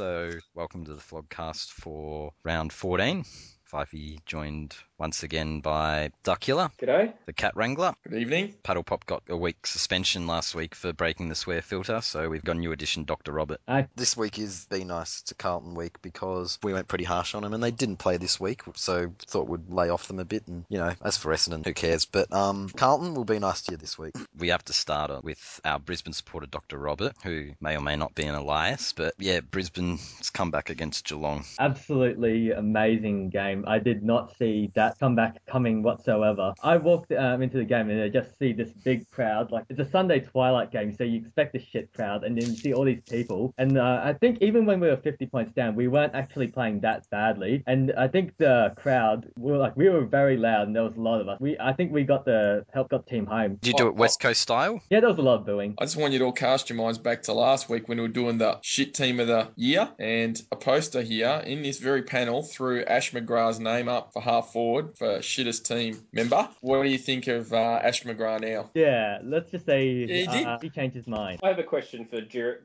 So welcome to the vlogcast for round 14. Fyfie joined once again by Duckula. G'day. The Cat Wrangler. Good evening. Paddle Pop got a week suspension last week for breaking the swear filter, so we've got a new addition, Dr. Robert. Hi. This week is Be Nice to Carlton week because we went pretty harsh on them and they didn't play this week, so thought we'd lay off them a bit. And, you know, as for Essendon, who cares? But Carlton will be nice to you this week. We have to start with our Brisbane supporter, Dr. Robert, who may or may not be an Elias, but yeah, Brisbane's comeback against Geelong. Absolutely amazing game. I did not see that comeback coming whatsoever. I walked into the game and I just see this big crowd. Like, it's a Sunday twilight game, so you expect a shit crowd, and then you see all these people. And I think even when we were 50 points down, we weren't actually playing that badly. And I think the crowd were like, we were very loud, and there was a lot of us. I think we got the help got team home. Did you do it West Coast style? Yeah, there was a lot of booing. I just want you to all cast your minds back to last week when we were doing the shit team of the year, and a poster here in this very panel threw Ash McGrath name up for half forward for shittest team member. What do you think of Ash McGrath now? Yeah, let's just say he changed his mind. I have a question for Dr.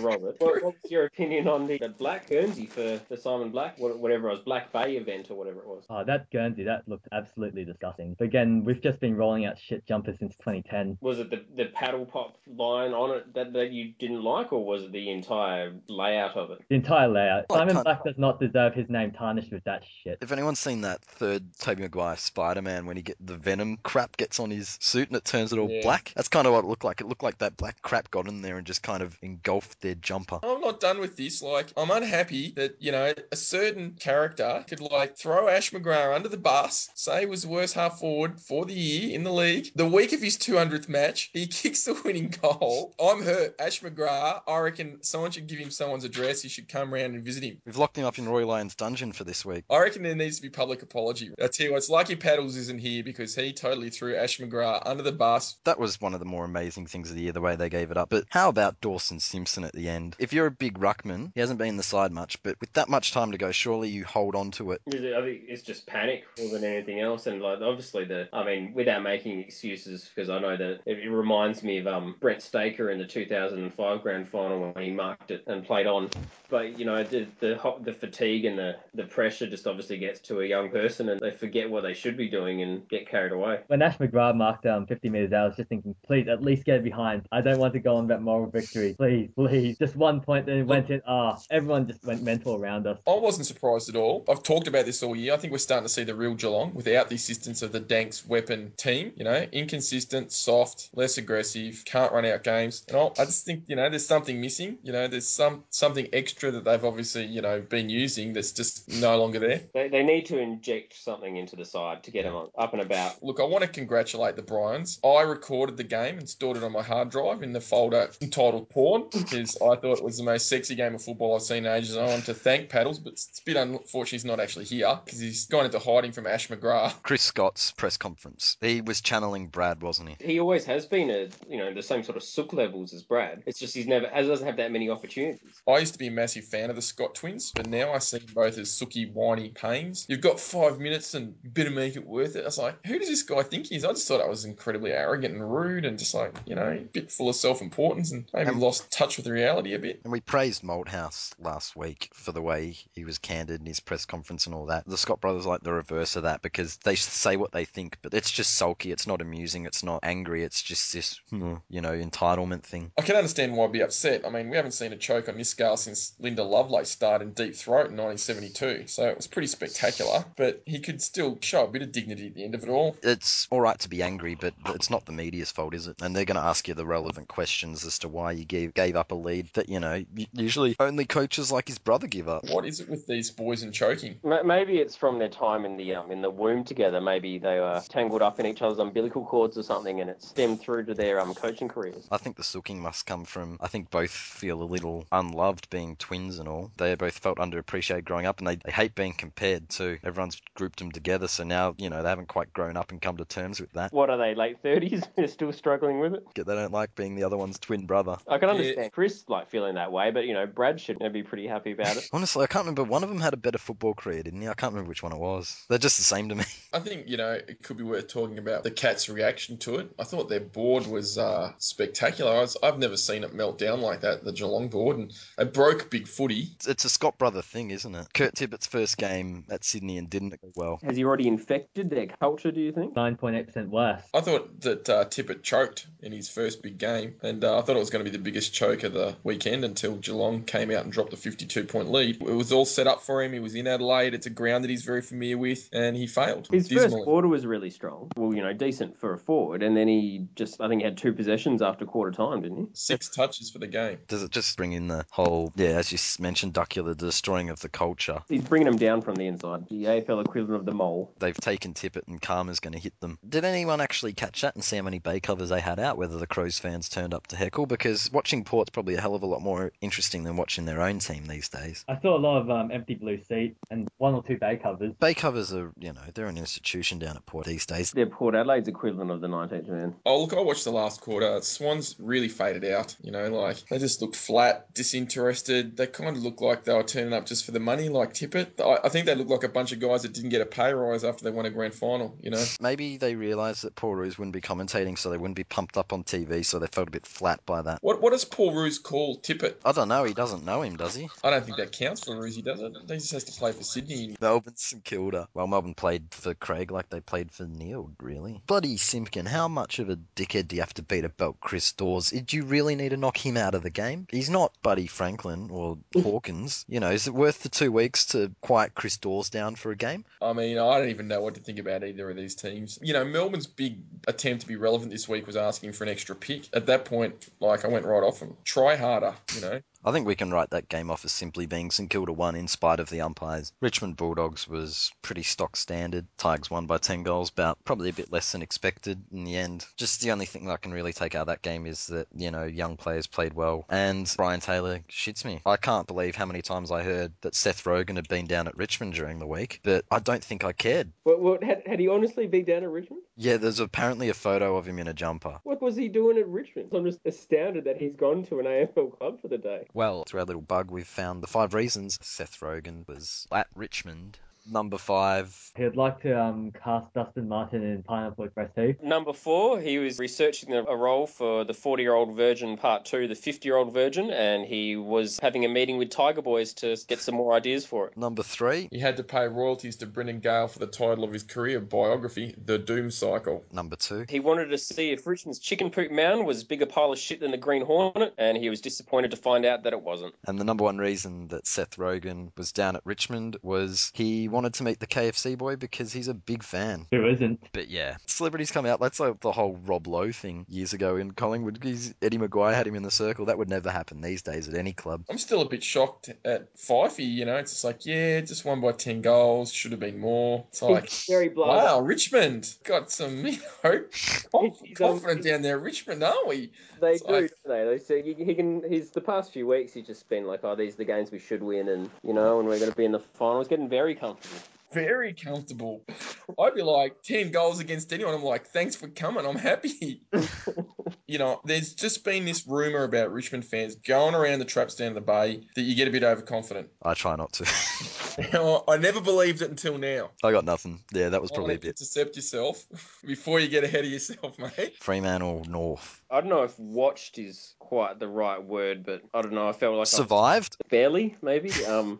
Robert. What's your opinion on the Black Guernsey for Simon Black? Whatever it was, Black Bay event or whatever it was. Oh, that Guernsey, that looked absolutely disgusting. Again, we've just been rolling out shit jumpers since 2010. Was it the paddle pop line on it that you didn't like, or was it the entire layout of it? The entire layout. Simon Black does not deserve his name tarnished with that shit. If anyone's seen that third Tobey Maguire Spider-Man when he get the Venom crap gets on his suit and it turns it all black, that's kind of what it looked like. It looked like that black crap got in there and just kind of engulfed their jumper. I'm not done with this. Like, I'm unhappy that, you know, a certain character could, like, throw Ash McGrath under the bus, say he was the worst half forward for the year in the league. The week of his 200th match, he kicks the winning goal. I'm hurt. Ash McGrath, I reckon someone should give him someone's address. He should come round and visit him. We've locked him up in Roy Lyon's dungeon for this week. I reckon there needs to be public apology. I tell you what, it's lucky Paddles isn't here because he totally threw Ash McGrath under the bus. That was one of the more amazing things of the year, the way they gave it up. But how about Dawson Simpson at the end? If you're a big ruckman, he hasn't been in the side much, but with that much time to go, surely you hold on to it. I think it's just panic more than anything else. And like, obviously, without making excuses, because I know that it reminds me of Brent Staker in the 2005 grand final when he marked it and played on. But, you know, the fatigue and the pressure just obviously gets to a young person and they forget what they should be doing and get carried away. When Ash McGrath marked 50 metres out, I was just thinking, please, at least get it behind. I don't want to go on that moral victory. Please. Just one point, then it went in. Everyone just went mental around us. I wasn't surprised at all. I've talked about this all year. I think we're starting to see the real Geelong without the assistance of the Danks weapon team. You know, inconsistent, soft, less aggressive, can't run out games. And I just think, you know, there's something missing. You know, there's something extra that they've obviously, you know, been using that's just no longer there. They need to inject something into the side to get them up and about. Look, I want to congratulate the Bryans. I recorded the game and stored it on my hard drive in the folder entitled Porn because I thought it was the most sexy game of football I've seen in ages. I want to thank Paddles, but it's a bit unfortunate he's not actually here because he's gone into hiding from Ash McGrath. Chris Scott's press conference. He was channeling Brad, wasn't he? He always has been the same sort of sook levels as Brad. It's just he doesn't have that many opportunities. I used to be a massive fan of the Scott twins, but now I see them both as sooky, whiny pains. You've got 5 minutes and better make it worth it. I was like, who does this guy think he is? I just thought I was incredibly arrogant and rude and just like, you know, a bit full of self-importance and maybe lost touch with reality a bit. And we praised Malthouse last week for the way he was candid in his press conference and all that. The Scott brothers are like the reverse of that because they say what they think, but it's just sulky. It's not amusing. It's not angry. It's just this, you know, entitlement thing. I can understand why I'd be upset. I mean, we haven't seen a choke on this scale since Linda Lovelace starred in Deep Throat in 1972. So it was pretty spectacular, but he could still show a bit of dignity at the end of it all. It's all right to be angry, but it's not the media's fault, is it? And they're going to ask you the relevant questions as to why you gave up a lead that, you know, usually only coaches like his brother give up. What is it with these boys and choking? Maybe it's from their time in the womb together. Maybe they were tangled up in each other's umbilical cords or something, and it stemmed through to their coaching careers. I think the sooking must come from, I think both feel a little unloved being twins and all. They both felt underappreciated growing up, and they hate being compared to. Everyone everyone's grouped them together. So now, you know, they haven't quite grown up and come to terms with that. What are they, late 30s? They're still struggling with it? They don't like being the other one's twin brother. I can understand Chris like feeling that way, but, you know, Brad should be pretty happy about it. Honestly, I can't remember. One of them had a better football career, didn't he? I can't remember which one it was. They're just the same to me. I think, you know, it could be worth talking about the Cats' reaction to it. I thought their board was spectacular. I've never seen it melt down like that, the Geelong board, and it broke big footy. It's a Scott brother thing, isn't it? Kurt Tippett's first game at Sydney and didn't go well. Has he already infected their culture, do you think? 9.8% worse. I thought that Tippett choked in his first big game, and I thought it was going to be the biggest choke of the weekend until Geelong came out and dropped a 52-point lead. It was all set up for him. He was in Adelaide. It's a ground that he's very familiar with, and he failed. His first quarter was really strong. Well, you know, decent for a forward, and then he just, I think he had two possessions after quarter time, didn't he? 6 touches for the game. Does it just bring in the whole, yeah, as you mentioned, Duckula, the destroying of the culture? He's bringing them down from the inside. The AFL equivalent of the mole. They've taken Tippett and Karma's going to hit them. Did anyone actually catch that and see how many bay covers they had out, whether the Crows fans turned up to heckle? Because watching Port's probably a hell of a lot more interesting than watching their own team these days. I saw a lot of empty blue seats and 1 or 2 bay covers. Bay covers are, you know, they're an institution down at Port these days. They're Port Adelaide's equivalent of the 19th man. Oh, look, I watched the last quarter. Swans really faded out, you know, like they just looked flat, disinterested. They kind of looked like they were turning up just for the money, like Tippett. I think they looked like a bunch of guys that didn't get a pay rise after they won a grand final, you know. Maybe they realised that Paul Roos wouldn't be commentating, so they wouldn't be pumped up on TV, so they felt a bit flat by that. What does Paul Roos call Tippett? I don't know. He doesn't know him, does he? I don't think that counts for Roos. He doesn't. He just has to play for Sydney. Melbourne, St. Kilda. Well, Melbourne played for Craig like they played for Neil, really. Bloody Simpkin, how much of a dickhead do you have to be to belt Chris Dawes? Do you really need to knock him out of the game? He's not Buddy Franklin or Hawkins. You know, is it worth the 2 weeks to quiet Chris Dawes down for a game? I mean, I don't even know what to think about either of these teams. You know, Melbourne's big attempt to be relevant this week was asking for an extra pick. At that point, like, I went right off him. Try harder, you know. I think we can write that game off as simply being St Kilda won in spite of the umpires. Richmond Bulldogs was pretty stock standard. Tigers won by 10 goals, about probably a bit less than expected in the end. Just the only thing that I can really take out of that game is that, you know, young players played well. And Brian Taylor shits me. I can't believe how many times I heard that Seth Rogen had been down at Richmond during the week, but I don't think I cared. What had he honestly been down at Richmond? Yeah, there's apparently a photo of him in a jumper. What was he doing at Richmond? I'm just astounded that he's gone to an AFL club for the day. Well, through our little bug, we've found the 5 reasons Seth Rogen was at Richmond. Number 5. He would like to cast Dustin Martin in Pineapple Express 2. Number 4, he was researching a role for the 40-year-old virgin part 2, the 50-year-old virgin, and he was having a meeting with Tiger Boys to get some more ideas for it. Number 3. He had to pay royalties to Brendan Gale for the title of his career biography, The Doom Cycle. Number 2. He wanted to see if Richmond's chicken poop mound was a bigger pile of shit than the Green Hornet, and he was disappointed to find out that it wasn't. And the number 1 reason that Seth Rogen was down at Richmond was he wanted to meet the KFC boy because he's a big fan. Who isn't? But yeah, celebrities come out. That's like the whole Rob Lowe thing years ago in Collingwood. Eddie Maguire had him in the circle. That would never happen these days at any club. I'm still a bit shocked at Fyfie, you know. It's just like, yeah, just won by 10 goals. Should have been more. It's like, very wow, Richmond got some, you know, confident down there. Richmond, aren't we? They do, like, don't they? So he's the past few weeks, he's just been like, oh, these are the games we should win and, you know, and we're going to be in the finals. Getting very comfortable. Very comfortable. I'd be like, 10 goals against anyone. I'm like, thanks for coming. I'm happy. You know, there's just been this rumour about Richmond fans going around the traps down the bay that you get a bit overconfident. I try not to. I never believed it until now. I got nothing. Yeah, that was probably a bit. Intercept yourself before you get ahead of yourself, mate. Fremantle North. I don't know if watched is quite the right word, but I don't know. I felt like survived? Barely, maybe.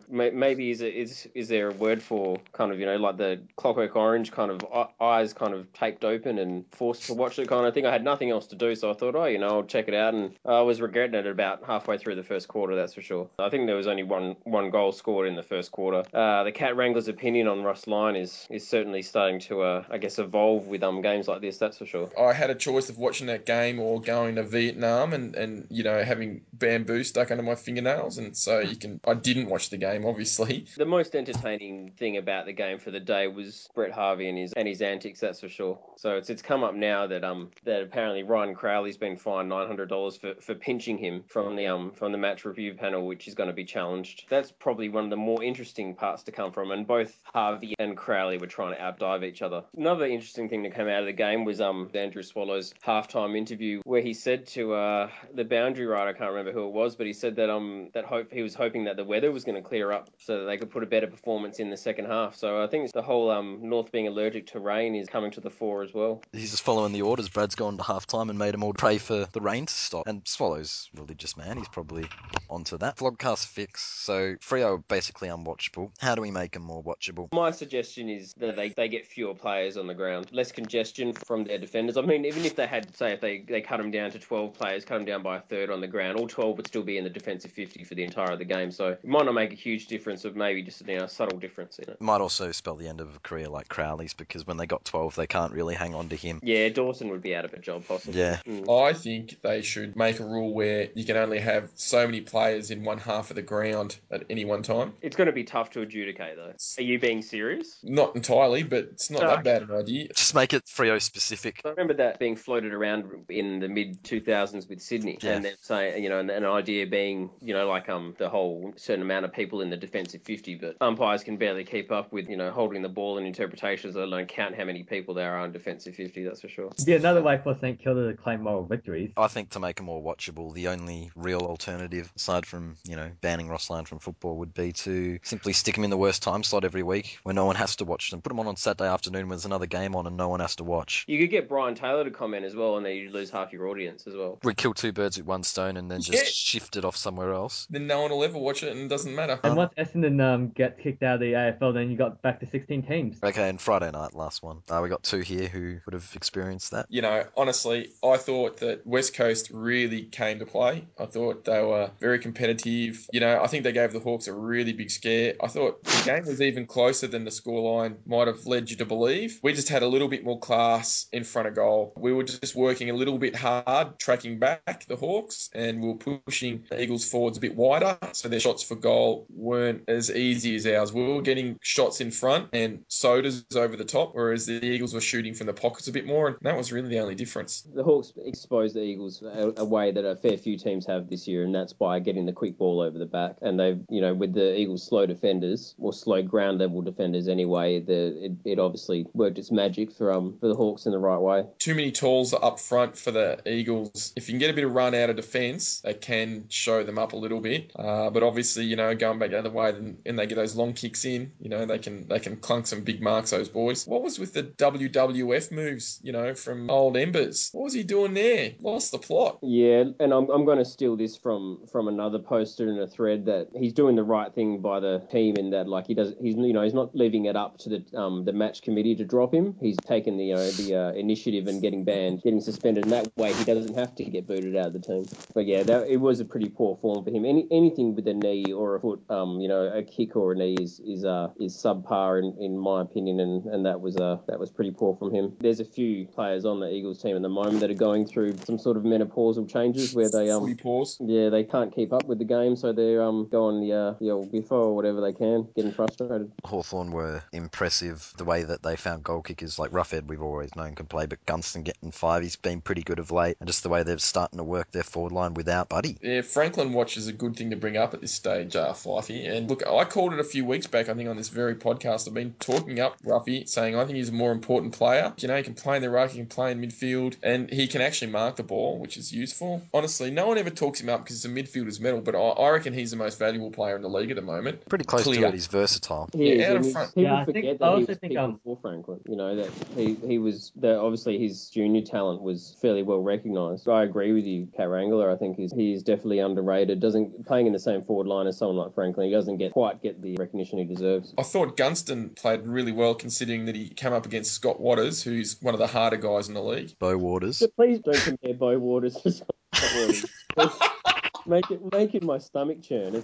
Maybe is there a word for kind of, you know, like the Clockwork Orange kind of eyes kind of taped open and forced to watch it kind of thing. I had nothing else to do, so I thought, oh, you know, I'll check it out. And I was regretting it about halfway through the first quarter, that's for sure. I think there was only one goal scored in the first quarter. The Cat Wrangler's opinion on Ross Lyon is certainly starting to, I guess, evolve with games like this, that's for sure. I had a choice of watching that game or going to Vietnam and you know, having bamboo stuck under my fingernails. And so I didn't watch the game, obviously. The most entertaining thing about the game for the day was Brett Harvey and his antics, that's for sure. So it's come up now that apparently Ryan Crowley's been fined $900 for pinching him from the match review panel, which is going to be challenged. That's probably one of the more interesting interesting parts to come from, and both Harvey and Crowley were trying to outdive each other. Another interesting thing that came out of the game was Andrew Swallow's halftime interview, where he said to the boundary rider, I can't remember who it was, but he said that he was hoping that the weather was going to clear up so that they could put a better performance in the second half. So I think the whole North being allergic to rain is coming to the fore as well. He's just following the orders. Brad's gone to halftime and made them all pray for the rain to stop. And Swallow's a religious man. He's probably onto that. Vlogcast fix. So Freo are basically unwatchable. How do we make them more watchable? My suggestion is that they get fewer players on the ground, less congestion from their defenders. I mean, even if they had, say, if they cut them down to 12 players, cut them down by a third on the ground, all 12 would still be in the defensive 50 for the entire of the game. So it might not make a huge difference, of maybe just a subtle difference in it. Might also spell the end of a career like Crowley's, because when they got 12, they can't really hang on to him. Yeah, Dawson would be out of a job, possibly. Yeah. Mm. I think they should make a rule where you can only have so many players in one half of the ground at any one time. It's going to be tough to adjudicate, though. Are you being serious? Not entirely, but it's not that bad an idea. Just make it Freo specific. I remember that being floated around in the mid-2000s with Sydney, and then saying, an idea being, like the whole certain amount of people in the defensive 50, but umpires can barely keep up with, holding the ball and interpretations, let alone count how many people there are in defensive 50, that's for sure. Yeah, another way for St Kilda to claim moral victories. I think to make them more watchable, the only real alternative, aside from, banning Ross Lyon from football, would be to simply stick him in the worst time slot every week where no one has to watch them. Put him on Saturday afternoon when there's another game on and no one has to watch. You could get Brian Taylor to comment as well, and then you'd lose half your audience as well. We'd kill two birds with one stone and then just shift it off somewhere else. Then no one will ever watch it and it doesn't matter. And once Essendon gets kicked out of the AFL, then you got back to 16 teams. Okay, and Friday night, last one. We got two here who would have experienced that. Honestly, I thought that West Coast really came to play. I thought they were very competitive. I think they gave the Hawks a really big scare. I thought the game was even closer than the scoreline might have led you to believe. We just had a little bit more class in front of goal. We were just working a little bit hard, tracking back the Hawks, and we were pushing the Eagles forwards a bit wider, so their shots for goal weren't as easy as ours. We were getting shots in front and sodas over the top, whereas the Eagles were shooting from the pockets a bit more, and that was really the only difference. The Hawks exposed the Eagles a way that a fair few teams have this year, and that's by getting the quick ball over the back. And they've, with the Eagles' slow defenders, or slow ground level defenders anyway, it obviously worked its magic for the Hawks in the right way. Too many talls up front for the Eagles. If you can get a bit of run out of defence, they can show them up a little bit. But obviously, going back the other way, and they get those long kicks in, they can clunk some big marks, those boys. What was with the WWF moves, from old Embers? What was he doing there? Lost the plot. Yeah, and I'm going to steal this from another poster in a thread, that he's doing the right thing by the team in that, like, he's not leaving it up to the match committee to drop him. He's taken the initiative and getting banned, getting suspended, and that way he doesn't have to get booted out of the team. But yeah, it was a pretty poor form for him. Anything with a knee or a foot, a kick or a knee is subpar in my opinion, and that was pretty poor from him. There's a few players on the Eagles team at the moment that are going through some sort of menopausal changes where they they can't keep up with the game, so they're going the old biffo or whatever they can, getting frustrated. Hawthorn were impressive the way that they found goal kickers like Roughhead, we've always known can play, but Gunston getting five, he's been pretty good of late, and just the way they're starting to work their forward line without Buddy. Yeah, Franklin watch is a good thing to bring up at this stage, Fyfie. And look, I called it a few weeks back, I think on this very podcast, I've been talking up Ruffy, saying I think he's a more important player. He can play in the ruck, he can play in midfield, and he can actually mark the ball, which is useful. Honestly, no one ever talks him up because it's a midfielder's medal, but I reckon he's the most valuable player in the league at the moment. Pretty close to it, he's versatile. I also think before Franklin, that he was, that obviously his junior talent was fairly well recognised. I agree with you, Cat Wrangler. I think he's definitely underrated. Playing in the same forward line as someone like Franklin, he doesn't quite get the recognition he deserves. I thought Gunston played really well, considering that he came up against Scott Waters, who's one of the harder guys in the league. Bo Waters. But please don't compare Bo Waters to Scott Waters. Make it my stomach churn.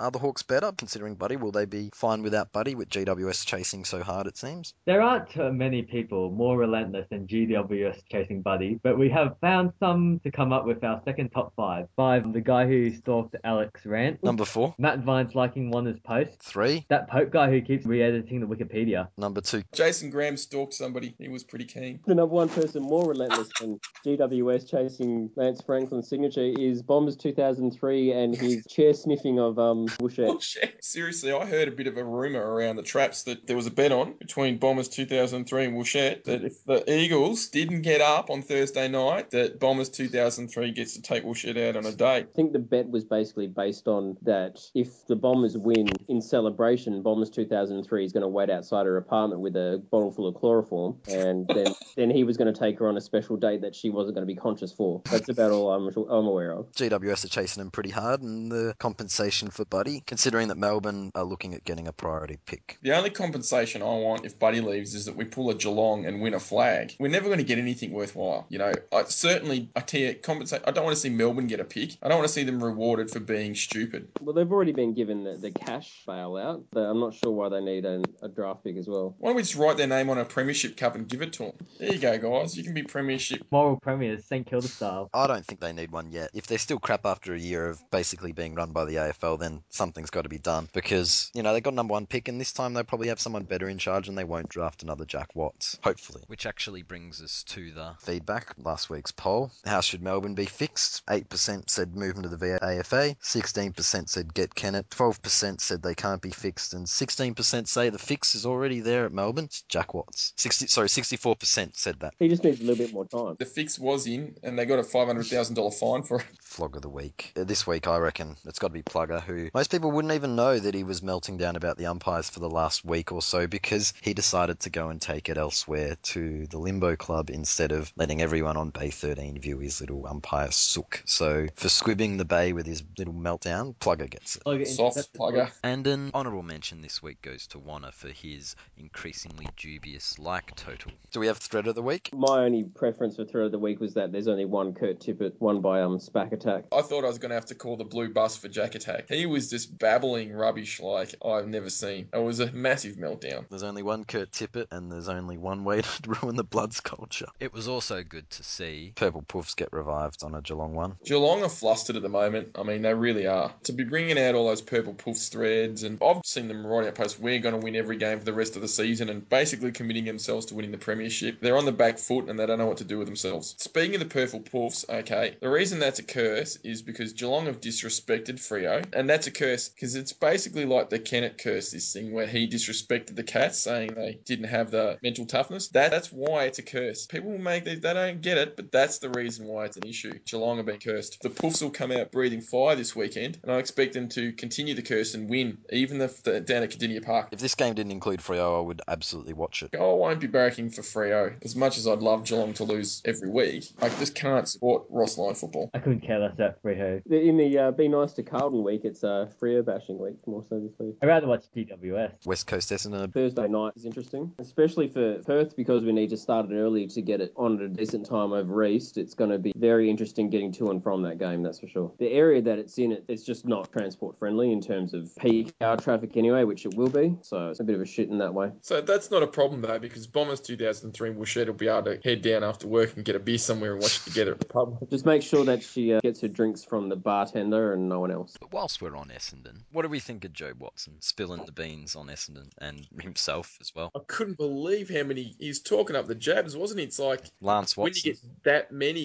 Are the Hawks better considering Buddy? Will they be fine without Buddy with GWS chasing so hard, it seems? There aren't many people more relentless than GWS chasing Buddy, but we have found some to come up with our second top five. Five, the guy who stalked Alex Rant. Number four, Matt Vines liking Wanda's post. Three, that Pope guy who keeps re-editing the Wikipedia. Number two, Jason Graham stalked somebody. He was pretty keen. The number one person more relentless than GWS chasing Lance Franklin's signature is Bombers 2003. 2003 and his chair sniffing of Wushette. Wushette. Seriously, I heard a bit of a rumour around the traps that there was a bet on between Bombers 2003 and Wushette that if the Eagles didn't get up on Thursday night, that Bombers 2003 gets to take Wushette out on a date. I think the bet was basically based on that if the Bombers win in celebration, Bombers 2003 is going to wait outside her apartment with a bottle full of chloroform, and then he was going to take her on a special date that she wasn't going to be conscious for. That's about all I'm aware of. GWS are chasing him pretty hard, and the compensation for Buddy, considering that Melbourne are looking at getting a priority pick. The only compensation I want if Buddy leaves is that we pull a Geelong and win a flag. We're never going to get anything worthwhile. You know, I don't want to see Melbourne get a pick. I don't want to see them rewarded for being stupid. Well, they've already been given the cash bailout. I'm not sure why they need a draft pick as well. Why don't we just write their name on a premiership cup and give it to them? There you go, guys. You can be premiership. Moral premiers, St. Kilda style. I don't think they need one yet. If they're still crap after a year of basically being run by the AFL, then something's got to be done because, you know, they got number one pick and this time they probably have someone better in charge and they won't draft another Jack Watts, hopefully. Which actually brings us to the feedback. Last week's poll. How should Melbourne be fixed? 8% said move them to the VAFA. 16% said get Kennett. 12% said they can't be fixed. And 16% say the fix is already there at Melbourne. It's Jack Watts. 64% said that. He just needs a little bit more time. The fix was in and they got a $500,000 fine for it. Flog of the week. This week, I reckon it's got to be Plugger, who most people wouldn't even know that he was melting down about the umpires for the last week or so because he decided to go and take it elsewhere to the Limbo Club instead of letting everyone on Bay 13 view his little umpire sook. So for squibbing the Bay with his little meltdown, Plugger gets it. Soft Plugger. And an honourable mention this week goes to Warner for his increasingly dubious like total. Do we have thread of the week? My only preference for thread of the week was that there's only one Kurt Tippett, one by Spack Attack. I thought I was going to have to call the blue bus for Jack Attack. He was just babbling rubbish like I've never seen. It was a massive meltdown. There's only one Kurt Tippett and there's only one way to ruin the Bloods culture. It was also good to see Purple Poofs get revived on a Geelong one. Geelong are flustered at the moment. I mean, they really are. To be bringing out all those Purple Poofs threads, and I've seen them writing out posts, we're going to win every game for the rest of the season and basically committing themselves to winning the premiership. They're on the back foot and they don't know what to do with themselves. Speaking of the Purple Poofs, okay, the reason that's a curse is because Geelong have disrespected Freo, and that's a curse because it's basically like the Kennett curse, this thing where he disrespected the Cats saying they didn't have the mental toughness. That's why it's a curse. People make these, they don't get it, but that's the reason why it's an issue. Geelong have been cursed. The Poofs will come out breathing fire this weekend, and I expect them to continue the curse and win, even if they're down at Cardinia Park. If this game didn't include Freo, I would absolutely watch it. I won't be barracking for Freo. As much as I'd love Geelong to lose every week, I just can't support Ross Lyon football. I couldn't care less about Freo. In the Be Nice to Carlton week, it's Freo bashing week, more so this week. I'd rather watch GWS. West Coast Essendon. Thursday night is interesting, especially for Perth because we need to start it early to get it on at a decent time over East. It's going to be very interesting getting to and from that game, that's for sure. The area that it's in, it's just not transport friendly in terms of peak hour traffic anyway, which it will be. So it's a bit of a shit in that way. So that's not a problem though, because Bombers 2003 Wushette will be able to head down after work and get a beer somewhere and watch together at the pub. Just make sure that she gets her drinks from the bartender and no one else. But whilst we're on Essendon, what do we think of Joe Watson spilling the beans on Essendon and himself as well? I couldn't believe how many he's talking up the jabs, wasn't he? It's like Lance Watson. When you get that many,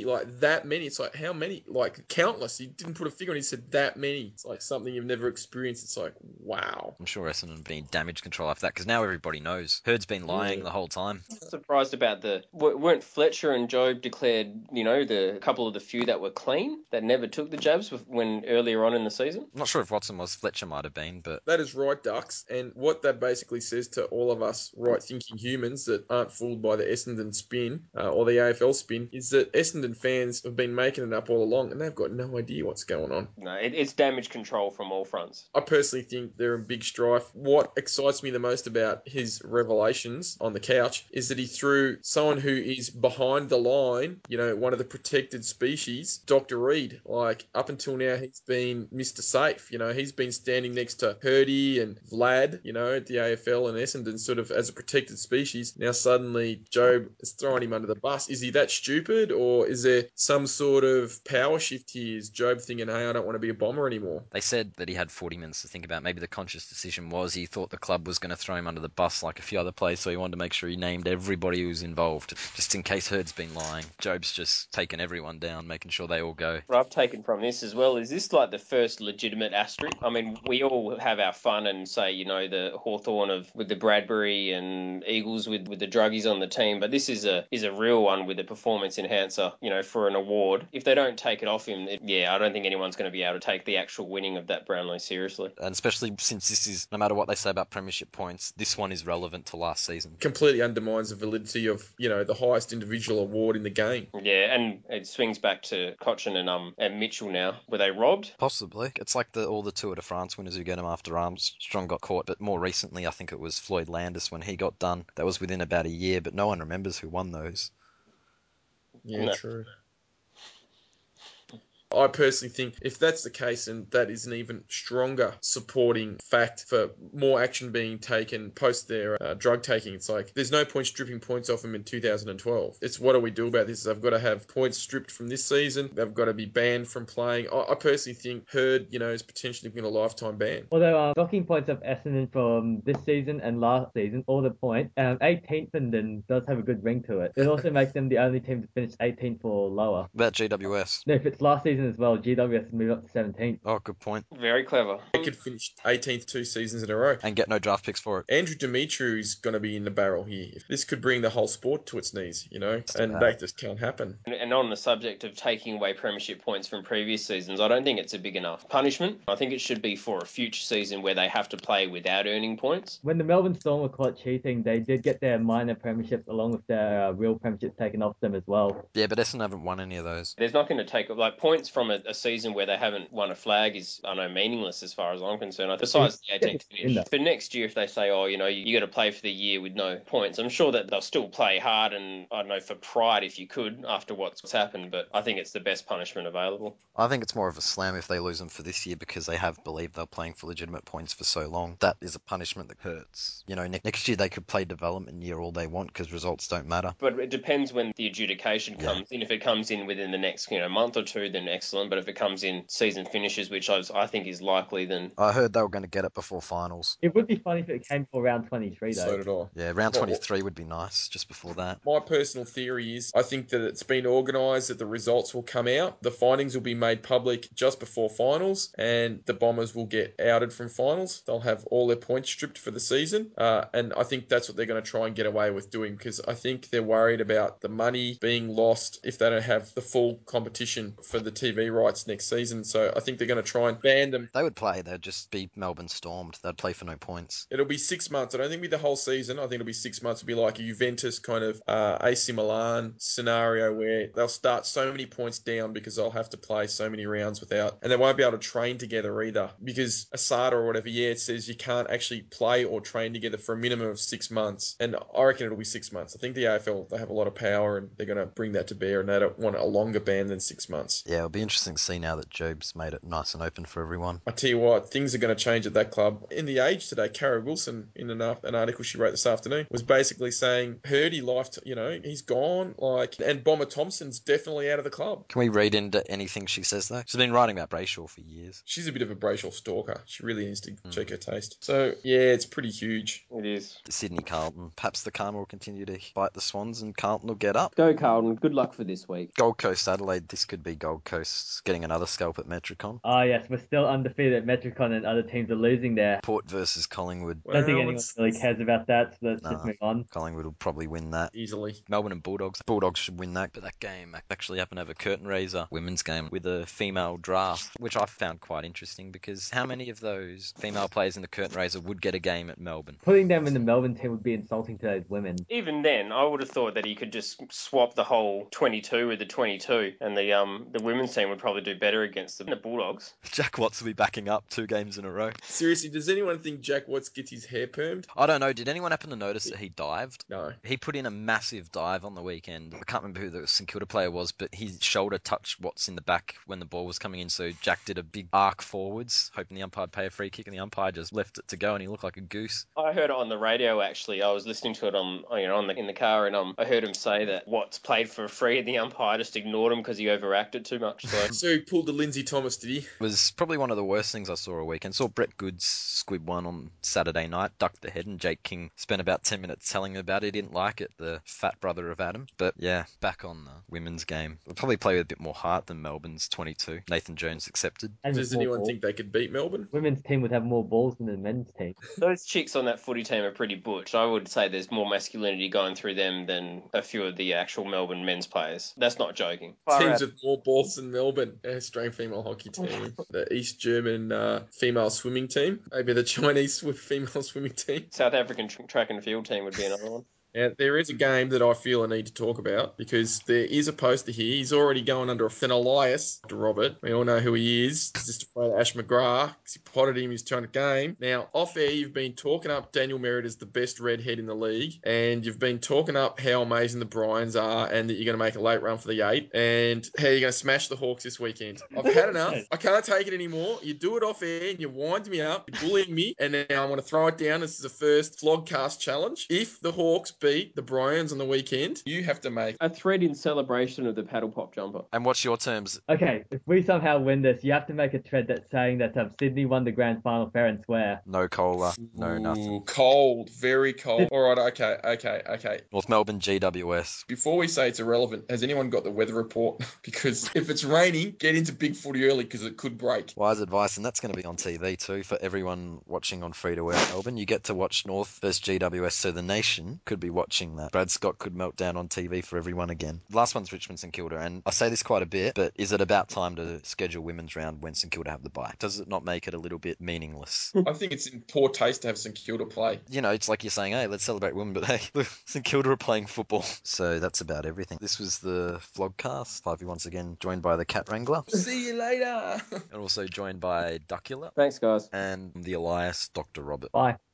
it's like how many? Like countless. He didn't put a figure on. He said that many. It's like something you've never experienced. It's like wow. I'm sure Essendon have been damage control after that because now everybody knows. Herd's been lying the whole time. I'm surprised about weren't Fletcher and Job declared, you know, the couple of the few that were clean that never took the jabs when earlier on in the season? I'm not sure if Watson was. Fletcher might have been, but that is right, Ducks. And what that basically says to all of us right-thinking humans that aren't fooled by the Essendon spin or the AFL spin is that Essendon fans have been making it up all along and they've got no idea what's going on. No, it's damage control from all fronts. I personally think they're in big strife. What excites me the most about his revelations on the couch is that he threw someone who is behind the line, you know, one of the protected species, Dr. Reed. Like, up until now, he's been Mr. Safe. You know, he's been standing next to Purdy and Vlad, you know, at the AFL and Essendon sort of as a protected species. Now, suddenly, Job is throwing him under the bus. Is he that stupid? Or is there some sort of power shift here? Is Job thinking, hey, I don't want to be a Bomber anymore? They said that he had 40 minutes to think about. Maybe the conscious decision was he thought the club was going to throw him under the bus like a few other players, so he wanted to make sure he named everybody who was involved, just in case Herd's been lying. Job's just taken everyone down, making sure they all go. Well, I've taken taken from this as well, is this like the first legitimate asterisk? I mean, we all have our fun and say, you know, the Hawthorn with the Bradbury and Eagles with the druggies on the team, but this is a real one with a performance enhancer, you know, for an award. If they don't take it off him, I don't think anyone's going to be able to take the actual winning of that Brownlow seriously. And especially since this is, no matter what they say about premiership points, this one is relevant to last season. Completely undermines the validity of, you know, the highest individual award in the game. Yeah, and it swings back to Cochin and Mitchell now. Were they robbed? Possibly. It's like all the Tour de France winners who get them after Armstrong got caught, but more recently I think it was Floyd Landis when he got done. That was within about a year, but no one remembers who won those. Yeah, no. True. I personally think if that's the case, and that is an even stronger supporting fact for more action being taken post their drug taking. It's like, there's no point stripping points off them in 2012. It's what do we do about this? They've got to have points stripped from this season. They've got to be banned from playing. I personally think Hurd, you know, is potentially been a lifetime ban. Although docking points of Essendon from this season and last season, all the points, 18th and then does have a good ring to it. It also makes them the only team to finish 18th or lower. About GWS. No, if it's last season as well, GWS moved up to 17th. Oh, good point. Very clever. They could finish 18th 2 seasons in a row. And get no draft picks for it. Andrew Dimitriou's going to be in the barrel here. This could bring the whole sport to its knees, you know, and that just can't happen. And on the subject of taking away premiership points from previous seasons, I don't think it's a big enough punishment. I think it should be for a future season where they have to play without earning points. When the Melbourne Storm were caught cheating, they did get their minor premierships along with their real premierships taken off them as well. Yeah, but Essendon haven't won any of those. There's nothing to take, like, points from a season where they haven't won a flag is, I know, meaningless as far as I'm concerned. Besides the 18th finish. For next year, if they say, oh, you know, you got to play for the year with no points, I'm sure that they'll still play hard and, I don't know, for pride if you could after what's happened, but I think it's the best punishment available. I think it's more of a slam if they lose them for this year because they have believed they're playing for legitimate points for so long. That is a punishment that hurts. You know, next year they could play development year all they want because results don't matter. But it depends when the adjudication comes in. If it comes in within the next, you know, month or two, then excellent, but if it comes in season finishes, which I think is likely, then... I heard they were going to get it before finals. It would be funny if it came for round 23, though. So did I. Yeah, round 23 would be nice, just before that. My personal theory is, I think that it's been organised, that the results will come out, the findings will be made public just before finals, and the Bombers will get outed from finals. They'll have all their points stripped for the season, and I think that's what they're going to try and get away with doing, because I think they're worried about the money being lost if they don't have the full competition for the TV rights next season, so I think they're going to try and ban them. They would play. They'd just be Melbourne Stormed. They'd play for no points. It'll be 6 months. I don't think it'll be the whole season. I think it'll be 6 months. It'll be like a Juventus kind of AC Milan scenario where they'll start so many points down because they'll have to play so many rounds without, and they won't be able to train together either because ASADA or whatever, it says you can't actually play or train together for a minimum of 6 months, and I reckon it'll be 6 months. I think the AFL, they have a lot of power and they're going to bring that to bear, and they don't want a longer ban than 6 months. Yeah, it'll be interesting to see now that Job's made it nice and open for everyone. I tell you what, things are going to change at that club. In The Age today, Kara Wilson, in an article she wrote this afternoon, was basically saying Hurdy he's gone, and Bomber Thompson's definitely out of the club. Can we read into anything she says though? She's been writing about Brayshaw for years. She's a bit of a Brayshaw stalker. She really needs to check her taste. So yeah, it's pretty huge. It is. Sydney Carlton. Perhaps the Karma will continue to bite the Swans and Carlton will get up. Go Carlton. Good luck for this week. Gold Coast Adelaide. This could be Gold Coast's getting another scalp at Metricon. Oh yes, we're still undefeated at Metricon and other teams are losing there. Port versus Collingwood. Well, I don't think anyone really cares about that, so let's just move on. Collingwood will probably win that. Easily. Melbourne and Bulldogs. Bulldogs should win that, but that game actually happened over curtain raiser. Women's game with a female draft, which I found quite interesting because how many of those female players in the curtain raiser would get a game at Melbourne? Putting them in the Melbourne team would be insulting to those women. Even then, I would have thought that he could just swap the whole 22 with the 22 and the women's team would probably do better against the Bulldogs. Jack Watts will be backing up 2 games in a row. Seriously, does anyone think Jack Watts gets his hair permed? I don't know. Did anyone happen to notice that he dived? No. He put in a massive dive on the weekend. I can't remember who the St. Kilda player was, but his shoulder touched Watts in the back when the ball was coming in, so Jack did a big arc forwards, hoping the umpire'd pay a free kick, and the umpire just left it to go, and he looked like a goose. I heard it on the radio, actually. I was listening to it in the car, and I heard him say that Watts played for a free, and the umpire just ignored him because he overacted too much. much. So he pulled the Lindsay Thomas, did he? It was probably one of the worst things I saw all weekend. Saw Brett Good's squib one on Saturday night, ducked the head, and Jake King spent about 10 minutes telling him about it. He didn't like it, the fat brother of Adam. But yeah, back on the women's game. We'll probably play with a bit more heart than Melbourne's 22. Nathan Jones accepted. And does anyone think they could beat Melbourne? Women's team would have more balls than the men's team. Those chicks on that footy team are pretty butch. I would say there's more masculinity going through them than a few of the actual Melbourne men's players. That's not joking. Teams with more balls than Melbourne. Australian female hockey team. The East German female swimming team. Maybe the Chinese female swimming team. South African track and field team would be another one. Yeah, there is a game that I feel I need to talk about because there is a poster here. He's already going under a Elias, Dr. Robert. We all know who he is. He's just a play to Ash McGrath because he potted him his trying to game. Now, off air, you've been talking up Daniel Merritt as the best redhead in the league, and you've been talking up how amazing the Bryans are and that you're going to make a late run for the eight and how you're going to smash the Hawks this weekend. I've had enough. I can't take it anymore. You do it off air and you wind me up, you bullying me, and now I want to throw it down. This is the first vlogcast challenge. If the Hawks beat the Bryans on the weekend, you have to make a thread in celebration of the paddle pop jumper. And what's your terms? Okay, if we somehow win this, you have to make a thread that's saying that Sydney won the grand final fair and square. No cola, no nothing. Cold, very cold. All right, okay. North Melbourne GWS. Before we say it's irrelevant, has anyone got the weather report? Because if it's raining, get into big footy early because it could break. Wise advice, and that's going to be on TV too for everyone watching on free-to-air Melbourne. You get to watch North versus GWS, so the nation could be watching that. Brad Scott could melt down on TV for everyone again. Last one's Richmond St Kilda, and I say this quite a bit, but is it about time to schedule women's round when St Kilda have the bye? Does it not make it a little bit meaningless? I think it's in poor taste to have St Kilda play. You know, it's like you're saying, hey, let's celebrate women, but hey, look, St Kilda are playing football. So that's about everything. This was the vlogcast. Fyfie once again joined by the Cat Wrangler. See you later. And also joined by Duckula. Thanks, guys. And the Elias, Dr. Robert. Bye.